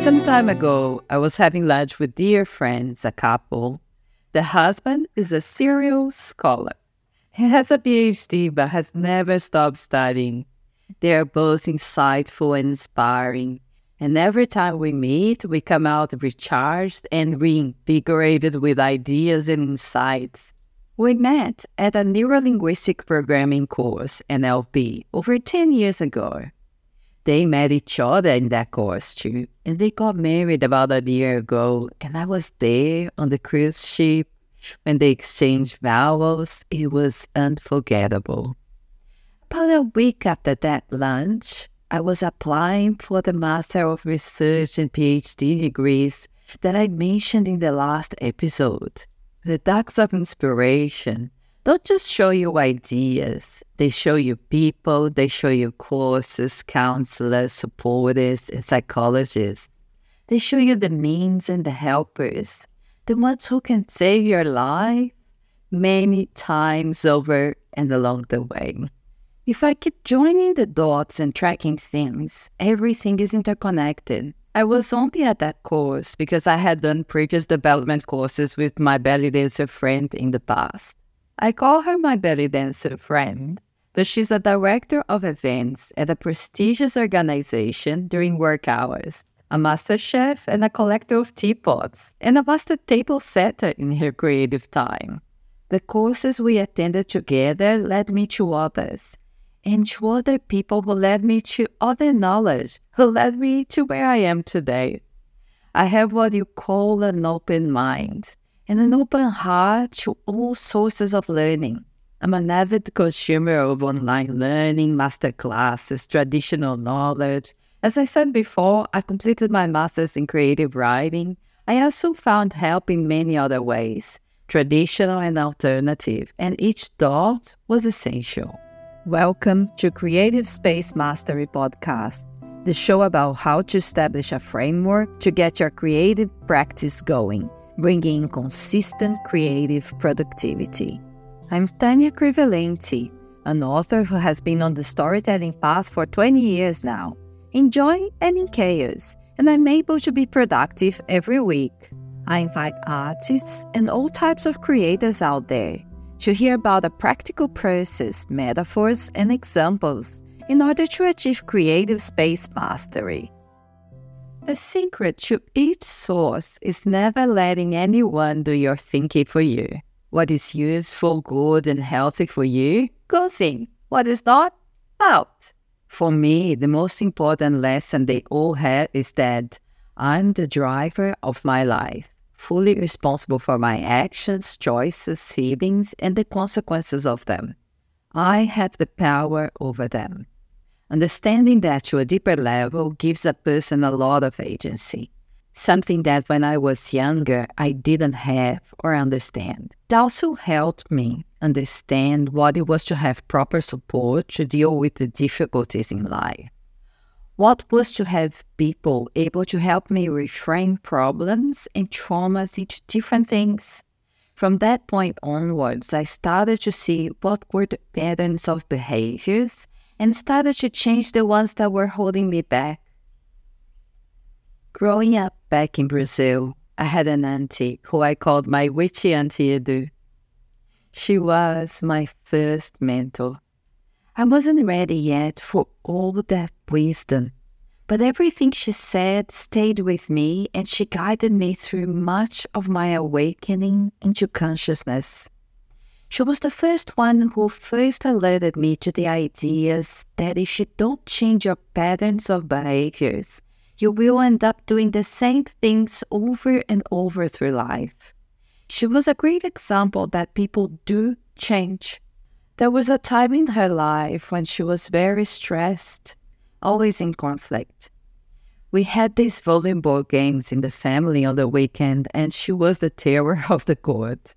Some time ago, I was having lunch with dear friends, a couple. The husband is a serial scholar. He has a PhD but has never stopped studying. They are both insightful and inspiring. And every time we meet, we come out recharged and reinvigorated with ideas and insights. We met at a Neurolinguistic Programming course, NLP, over 10 years ago. They met each other in that course too, and they got married about a year ago, and I was there on the cruise ship when they exchanged vows. It was unforgettable. About a week after that lunch, I was applying for the Master of Research and PhD degrees that I mentioned in the last episode. The ducts of inspiration don't just show you ideas. They show you people, they show you courses, counselors, supporters, and psychologists. They show you the means and the helpers, the ones who can save your life many times over and along the way. If I keep joining the dots and tracking things, everything is interconnected. I was only at that course because I had done previous development courses with my belly dancer friend in the past. I call her my belly dancer friend, but she's a director of events at a prestigious organization during work hours, a master chef and a collector of teapots, and a master table setter in her creative time. The courses we attended together led me to others, and to other people who led me to other knowledge, who led me to where I am today. I have what you call an open mind and an open heart to all sources of learning. I'm an avid consumer of online learning, masterclasses, traditional knowledge. As I said before, I completed my master's in creative writing. I also found help in many other ways, traditional and alternative, and each dot was essential. Welcome to Creative Space Mastery Podcast, the show about how to establish a framework to get your creative practice going, bringing consistent creative productivity. I'm Tania Crivellente, an author who has been on the storytelling path for 20 years now, in joy and in chaos, and I'm able to be productive every week. I invite artists and all types of creators out there to hear about a practical process, metaphors, and examples in order to achieve creative space mastery. The secret to each source is never letting anyone do your thinking for you. What is useful, good, and healthy for you goes in. What is not, out. For me, the most important lesson they all have is that I'm the driver of my life, fully responsible for my actions, choices, feelings, and the consequences of them. I have the power over them. Understanding that to a deeper level gives a person a lot of agency, something that when I was younger, I didn't have or understand. It also helped me understand what it was to have proper support to deal with the difficulties in life. What was to have people able to help me reframe problems and traumas into different things? From that point onwards, I started to see what were the patterns of behaviors and started to change the ones that were holding me back. Growing up back in Brazil, I had an auntie who I called my witchy Auntie Edu. She was my first mentor. I wasn't ready yet for all that wisdom, but everything she said stayed with me, and she guided me through much of my awakening into consciousness. She was the first one who first alerted me to the ideas that if you don't change your patterns of behaviors, you will end up doing the same things over and over through life. She was a great example that people do change. There was a time in her life when she was very stressed, always in conflict. We had these volleyball games in the family on the weekend, and she was the terror of the court.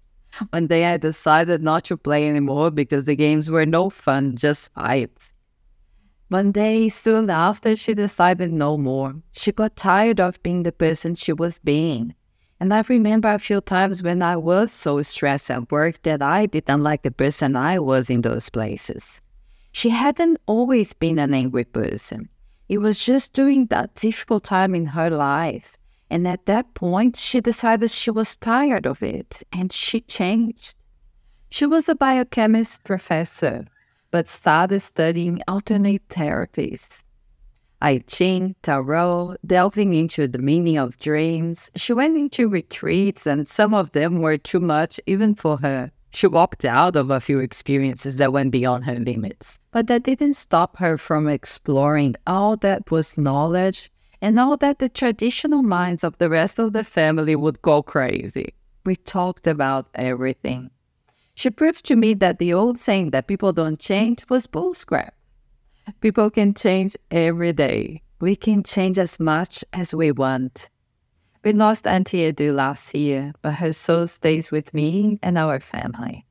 One day I decided not to play anymore because the games were no fun, just fights. One day, soon after, she decided no more. She got tired of being the person she was being. And I remember a few times when I was so stressed at work that I didn't like the person I was in those places. She hadn't always been an angry person. It was just during that difficult time in her life. And at that point, she decided she was tired of it, and she changed. She was a biochemist professor, but started studying alternate therapies. I Ching, tarot, delving into the meaning of dreams. She went into retreats, and some of them were too much even for her. She opted out of a few experiences that went beyond her limits. But that didn't stop her from exploring all that was knowledge and all that the traditional minds of the rest of the family would go crazy. We talked about everything. She proved to me that the old saying that people don't change was bullcrap. People can change every day. We can change as much as we want. We lost Auntie Edu last year, but her soul stays with me and our family.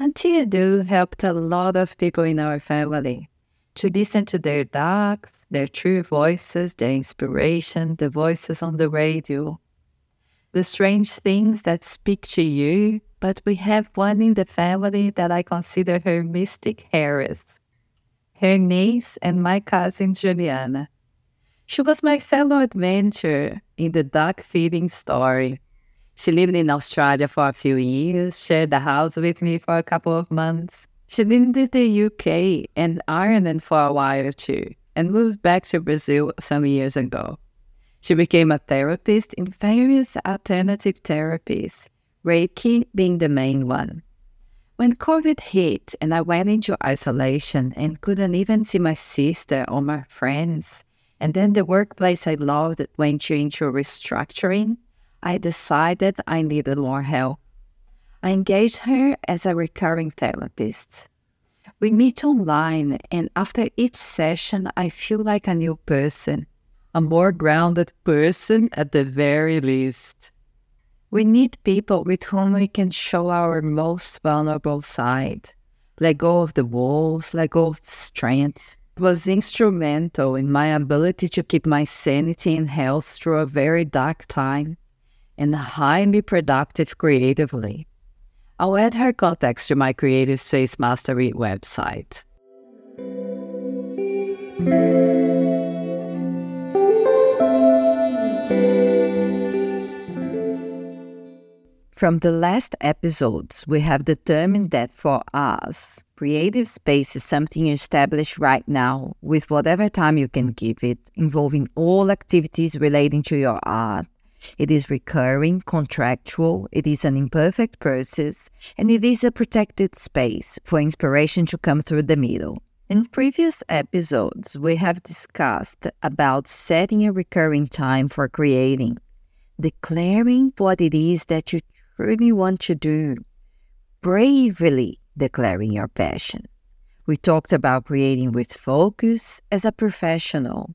Auntie Edu helped a lot of people in our family to listen to their dogs, their true voices, their inspiration, the voices on the radio, the strange things that speak to you, but we have one in the family that I consider her mystic heiress. Her niece and my cousin Juliana. She was my fellow adventurer in the dog feeding story. She lived in Australia for a few years, shared a house with me for a couple of months. She lived in the UK and Ireland for a while too, and moved back to Brazil some years ago. She became a therapist in various alternative therapies, Reiki being the main one. When COVID hit and I went into isolation and couldn't even see my sister or my friends, and then the workplace I loved went into restructuring, I decided I needed more help. I engaged her as a recurring therapist. We meet online, and after each session, I feel like a new person, a more grounded person at the very least. We need people with whom we can show our most vulnerable side. Let go of the walls, let go of the strength. It was instrumental in my ability to keep my sanity and health through a very dark time and highly productive creatively. I'll add her contacts to my Creative Space Mastery website. From the last episodes, we have determined that for us, creative space is something you establish right now with whatever time you can give it, involving all activities relating to your art. It is recurring, contractual, it is an imperfect process, and it is a protected space for inspiration to come through the middle. In previous episodes, we have discussed about setting a recurring time for creating, declaring what it is that you really want to do, bravely declaring your passion. We talked about creating with focus as a professional.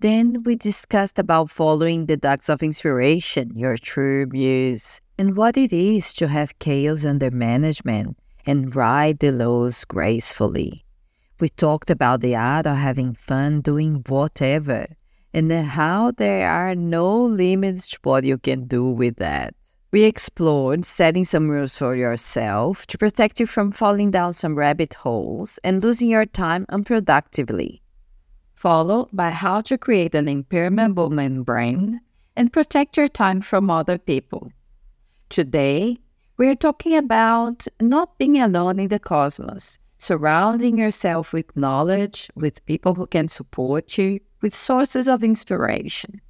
Then we discussed about following the ducks of inspiration, your true muse, and what it is to have chaos under management and ride the lows gracefully. We talked about the art of having fun doing whatever, and how there are no limits to what you can do with that. We explored setting some rules for yourself to protect you from falling down some rabbit holes and losing your time unproductively, followed by how to create an impermeable membrane and protect your time from other people. Today, we're talking about not being alone in the cosmos, surrounding yourself with knowledge, with people who can support you, with sources of inspiration.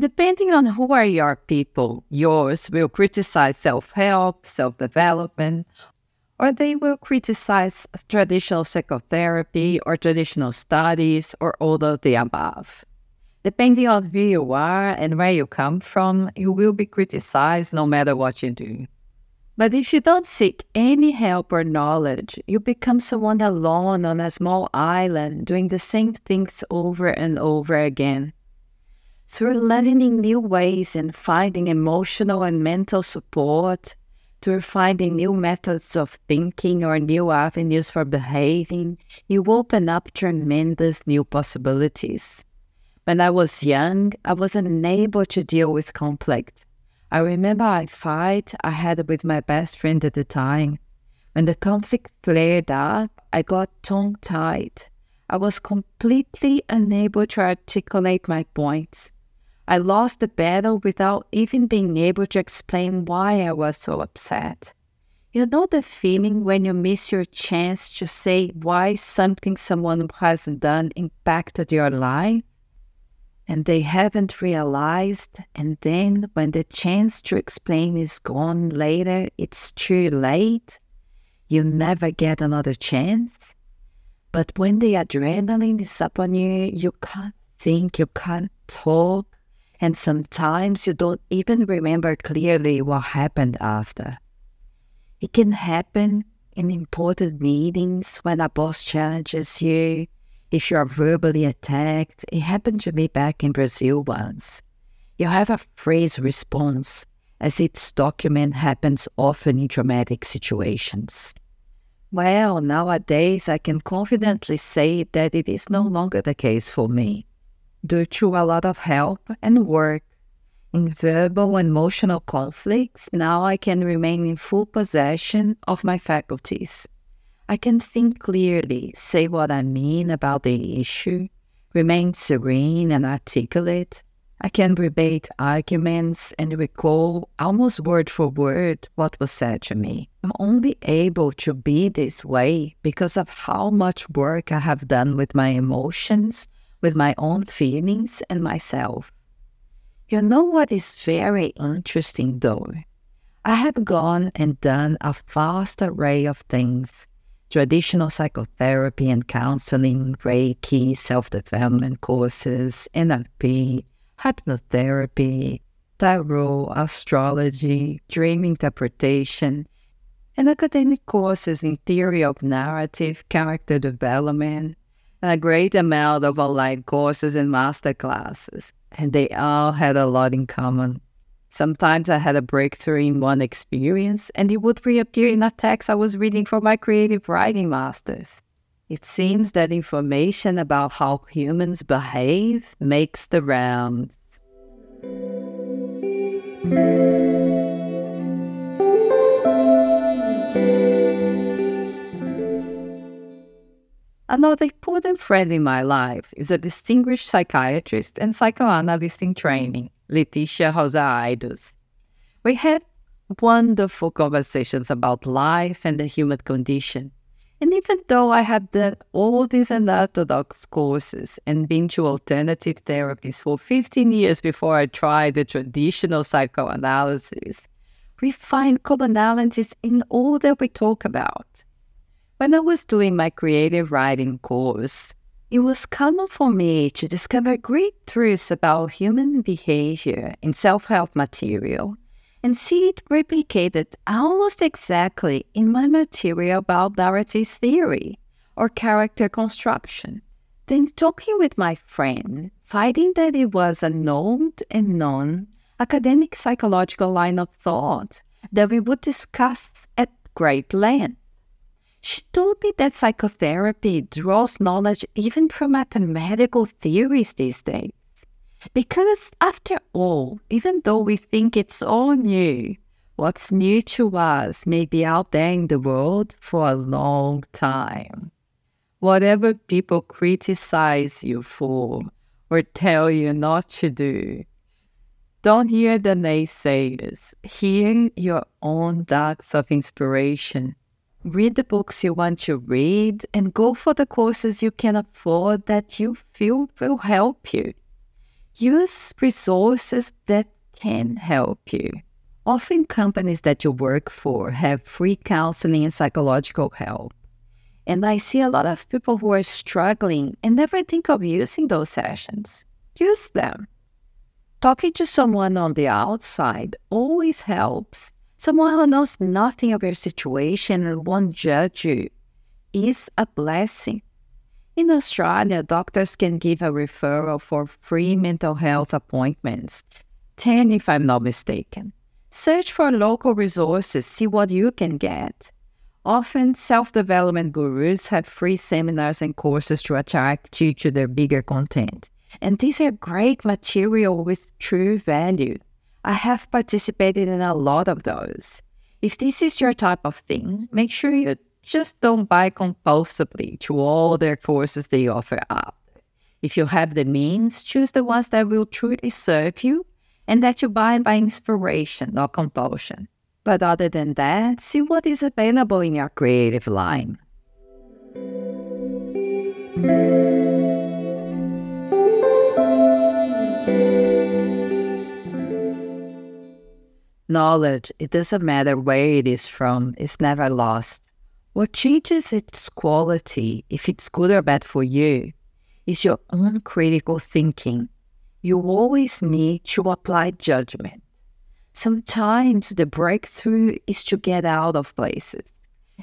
Depending on who are your people, yours will criticize self-help, self-development, or they will criticize traditional psychotherapy or traditional studies or all of the above. Depending on who you are and where you come from, you will be criticized no matter what you do. But if you don't seek any help or knowledge, you become someone alone on a small island doing the same things over and over again. Through learning new ways and finding emotional and mental support, through finding new methods of thinking or new avenues for behaving, you open up tremendous new possibilities. When I was young, I was unable to deal with conflict. I remember a fight I had with my best friend at the time. When the conflict flared up, I got tongue-tied. I was completely unable to articulate my points. I lost the battle without even being able to explain why I was so upset. You know the feeling when you miss your chance to say why something someone hasn't done impacted your life, and they haven't realized, and then when the chance to explain is gone later, it's too late. You never get another chance. But when the adrenaline is up on you, you can't think, you can't talk, and sometimes you don't even remember clearly what happened after. It can happen in important meetings when a boss challenges you, if you are verbally attacked. It happened to me back in Brazil once. You have a phrase response, as its document happens often in traumatic situations. Well, nowadays I can confidently say that it is no longer the case for me, due to a lot of help and work. In verbal and emotional conflicts, now I can remain in full possession of my faculties. I can think clearly, say what I mean about the issue, remain serene and articulate. I can debate arguments and recall almost word for word what was said to me. I'm only able to be this way because of how much work I have done with my emotions, with my own feelings and myself. You know what is very interesting though? I have gone and done a vast array of things. Traditional psychotherapy and counseling, Reiki, self-development courses, NLP, hypnotherapy, tarot, astrology, dream interpretation, and academic courses in theory of narrative, character development, and a great amount of online courses and masterclasses. And they all had a lot in common. Sometimes I had a breakthrough in one experience, and it would reappear in a text I was reading for my creative writing masters. It seems that information about how humans behave makes the rounds. Another important friend in my life is a distinguished psychiatrist and psychoanalyst in training, Leticia Rosa Aidos. We had wonderful conversations about life and the human condition. And even though I have done all these unorthodox courses and been to alternative therapies for 15 years before I tried the traditional psychoanalysis, we find commonalities in all that we talk about. When I was doing my creative writing course, it was common for me to discover great truths about human behavior in self-help material and see it replicated almost exactly in my material about narrative theory or character construction. Then talking with my friend, finding that it was an old and known academic psychological line of thought that we would discuss at great length. She told me that psychotherapy draws knowledge even from mathematical theories these days. Because after all, even though we think it's all new, what's new to us may be out there in the world for a long time. Whatever people criticize you for or tell you not to do, don't hear the naysayers. Hear your own darts of inspiration. Read the books you want to read and go for the courses you can afford that you feel will help you. Use resources that can help you. Often companies that you work for have free counseling and psychological help. And I see a lot of people who are struggling and never think of using those sessions. Use them. Talking to someone on the outside always helps. Someone who knows nothing of your situation and won't judge you is a blessing. In Australia, doctors can give a referral for free mental health appointments, 10 if I'm not mistaken. Search for local resources, see what you can get. Often, self-development gurus have free seminars and courses to attract you to their bigger content. And these are great material with true value. I have participated in a lot of those. If this is your type of thing, make sure you just don't buy compulsively to all their courses they offer up. If you have the means, choose the ones that will truly serve you and that you buy by inspiration, not compulsion. But other than that, see what is available in your creative line. Knowledge, it doesn't matter where it is from, it's never lost. What changes its quality, if it's good or bad for you, is your uncritical thinking. You always need to apply judgment. Sometimes the breakthrough is to get out of places.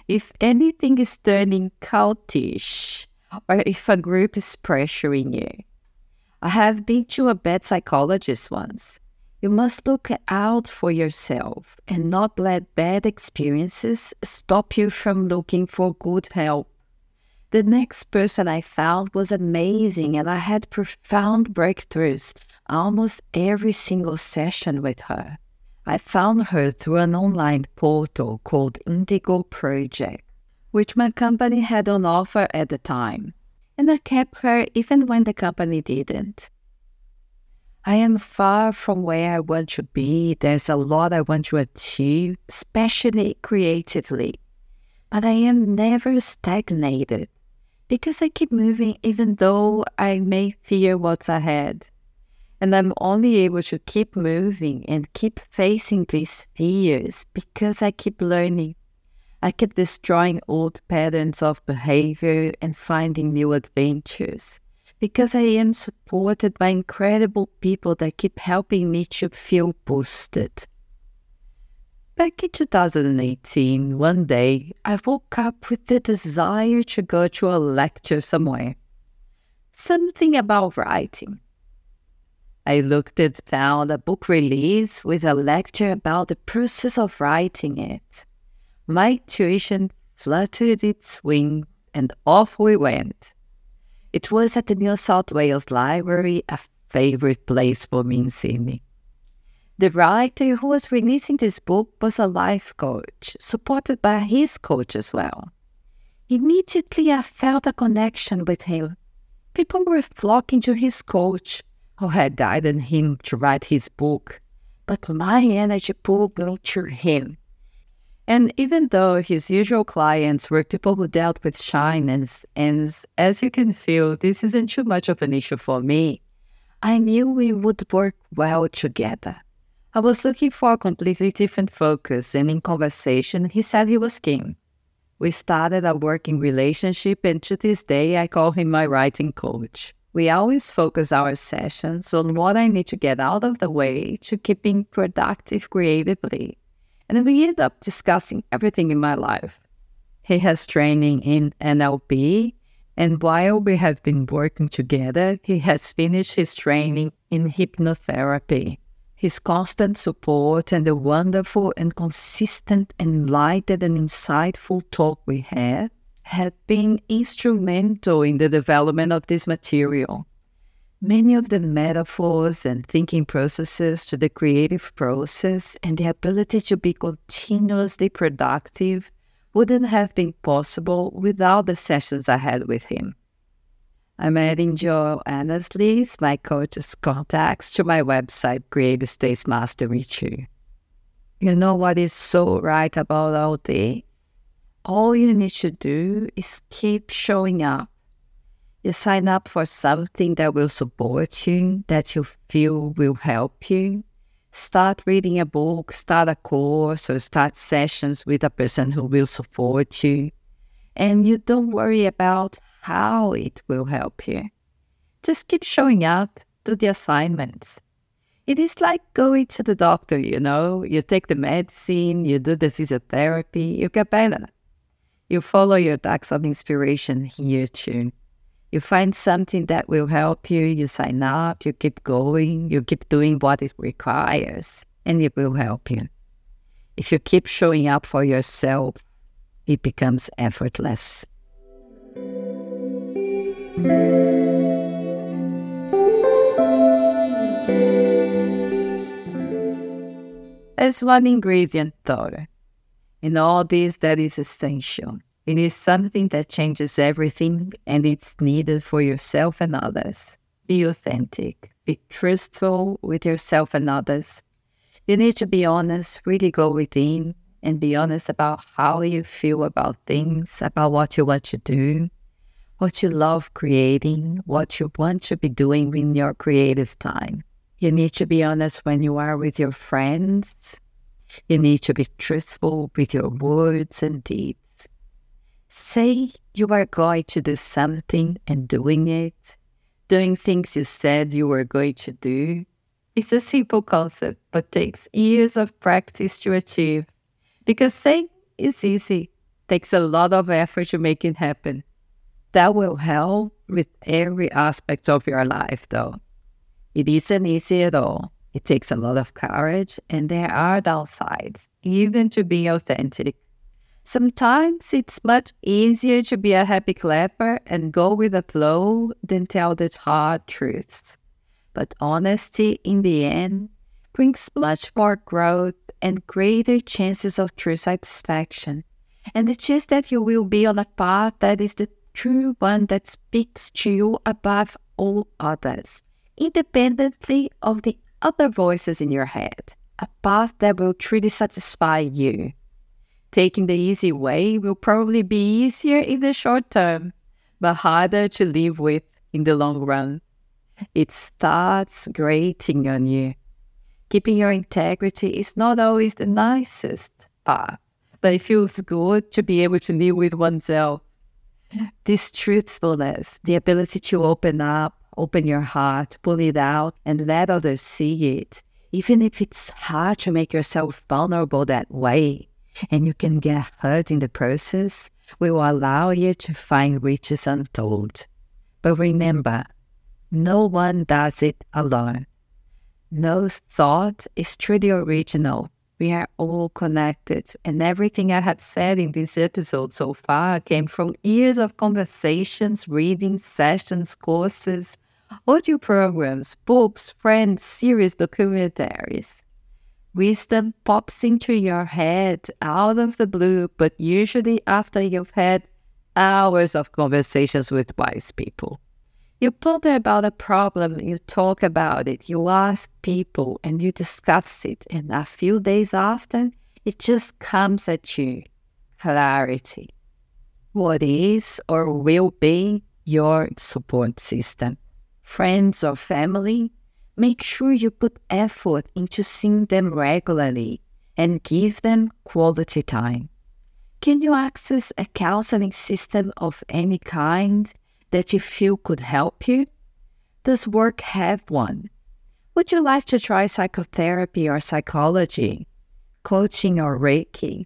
If anything is turning cultish, or if a group is pressuring you. I have been to a bad psychologist once. You must look out for yourself and not let bad experiences stop you from looking for good help. The next person I found was amazing, and I had profound breakthroughs almost every single session with her. I found her through an online portal called Indigo Project, which my company had on offer at the time, and I kept her even when the company didn't. I am far from where I want to be. There's a lot I want to achieve, especially creatively. But I am never stagnated, because I keep moving even though I may fear what's ahead. And I'm only able to keep moving and keep facing these fears because I keep learning. I keep destroying old patterns of behavior and finding new adventures, because I am supported by incredible people that keep helping me to feel boosted. Back in 2018, one day, I woke up with the desire to go to a lecture somewhere. Something about writing. I looked and found a book release with a lecture about the process of writing it. My intuition fluttered its wings, and off we went. It was at the New South Wales Library, a favorite place for me in Sydney. The writer who was releasing this book was a life coach, supported by his coach as well. Immediately I felt a connection with him. People were flocking to his coach, who had guided him to write his book, but my energy pulled me to him. And even though his usual clients were people who dealt with shyness, and as you can feel, this isn't too much of an issue for me, I knew we would work well together. I was looking for a completely different focus, and in conversation, he said he was keen. We started a working relationship, and to this day, I call him my writing coach. We always focus our sessions on what I need to get out of the way to keep being productive creatively. And we ended up discussing everything in my life. He has training in NLP, and while we have been working together, he has finished his training in hypnotherapy. His constant support and the wonderful and consistent, enlightened and insightful talk we have been instrumental in the development of this material. Many of the metaphors and thinking processes to the creative process and the ability to be continuously productive wouldn't have been possible without the sessions I had with him. I'm adding Joel Annesle, my coach's contacts, to my website, Creative Space Mastery, too. You know what is so right about all this? All you need to do is keep showing up. You sign up for something that will support you, that you feel will help you. Start reading a book, start a course, or start sessions with a person who will support you. And you don't worry about how it will help you. Just keep showing up, do the assignments. It is like going to the doctor, you know. You take the medicine, you do the physiotherapy, you get better. You follow your ducks of inspiration here too. You find something that will help you, you sign up, you keep going, you keep doing what it requires, and it will help you. If you keep showing up for yourself, it becomes effortless. There's one ingredient, though, in all this that is essential. It is something that changes everything, and it's needed for yourself and others. Be authentic. Be truthful with yourself and others. You need to be honest, really go within and be honest about how you feel about things, about what you want to do, what you love creating, what you want to be doing in your creative time. You need to be honest when you are with your friends. You need to be truthful with your words and deeds. Say you are going to do something and doing it. Doing things you said you were going to do. It's a simple concept, but takes years of practice to achieve. Because saying is easy. Takes a lot of effort to make it happen. That will help with every aspect of your life, though. It isn't easy at all. It takes a lot of courage, and there are downsides, even to being authentic. Sometimes it's much easier to be a happy clapper and go with the flow than tell the hard truths. But honesty, in the end, brings much more growth and greater chances of true satisfaction. And the chance that you will be on a path that is the true one that speaks to you above all others, independently of the other voices in your head, a path that will truly satisfy you. Taking the easy way will probably be easier in the short term, but harder to live with in the long run. It starts grating on you. Keeping your integrity is not always the nicest path, but it feels good to be able to live with oneself. This truthfulness, the ability to open up, open your heart, pull it out, and let others see it. Even if it's hard to make yourself vulnerable that way, and you can get hurt in the process, will allow you to find riches untold. But remember, no one does it alone. No thought is truly original. We are all connected, and everything I have said in this episode so far came from years of conversations, readings, sessions, courses, audio programs, books, friends, series, documentaries. Wisdom pops into your head out of the blue, but usually after you've had hours of conversations with wise people. You ponder about a problem, you talk about it, you ask people, and you discuss it, and a few days after, it just comes at you. Clarity. What is or will be your support system? Friends or family? Make sure you put effort into seeing them regularly and give them quality time. Can you access a counseling system of any kind that you feel could help you? Does work have one? Would you like to try psychotherapy or psychology, coaching or Reiki?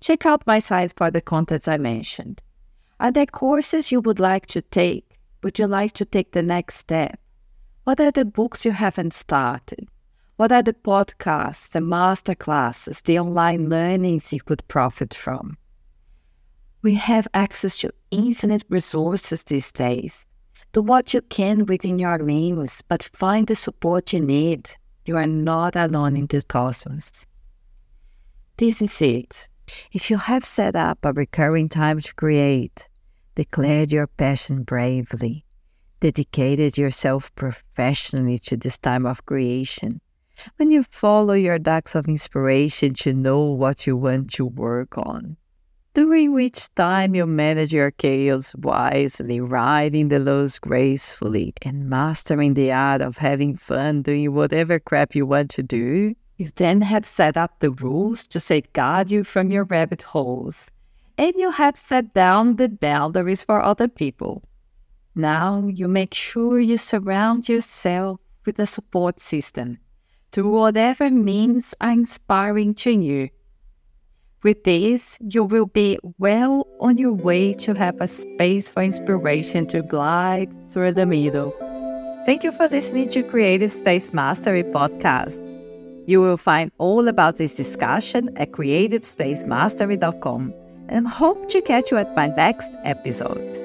Check out my site for the contents I mentioned. Are there courses you would like to take? Would you like to take the next step? What are the books you haven't started? What are the podcasts, the masterclasses, the online learnings you could profit from? We have access to infinite resources these days. Do what you can within your means, but find the support you need. You are not alone in the cosmos. This is it. If you have set up a recurring time to create, declared your passion bravely, dedicated yourself professionally to this time of creation. When you follow your ducts of inspiration to know what you want to work on. During which time you manage your chaos wisely, riding the lows gracefully, and mastering the art of having fun doing whatever crap you want to do. You then have set up the rules to safeguard you from your rabbit holes. And you have set down the boundaries for other people. Now you make sure you surround yourself with a support system through whatever means are inspiring to you. With this, you will be well on your way to have a space for inspiration to glide through the middle. Thank you for listening to Creative Space Mastery Podcast. You will find all about this discussion at creativespacemastery.com and hope to catch you at my next episode.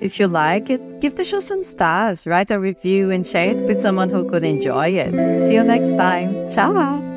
If you like it, give the show some stars, write a review, and share it with someone who could enjoy it. See you next time. Ciao!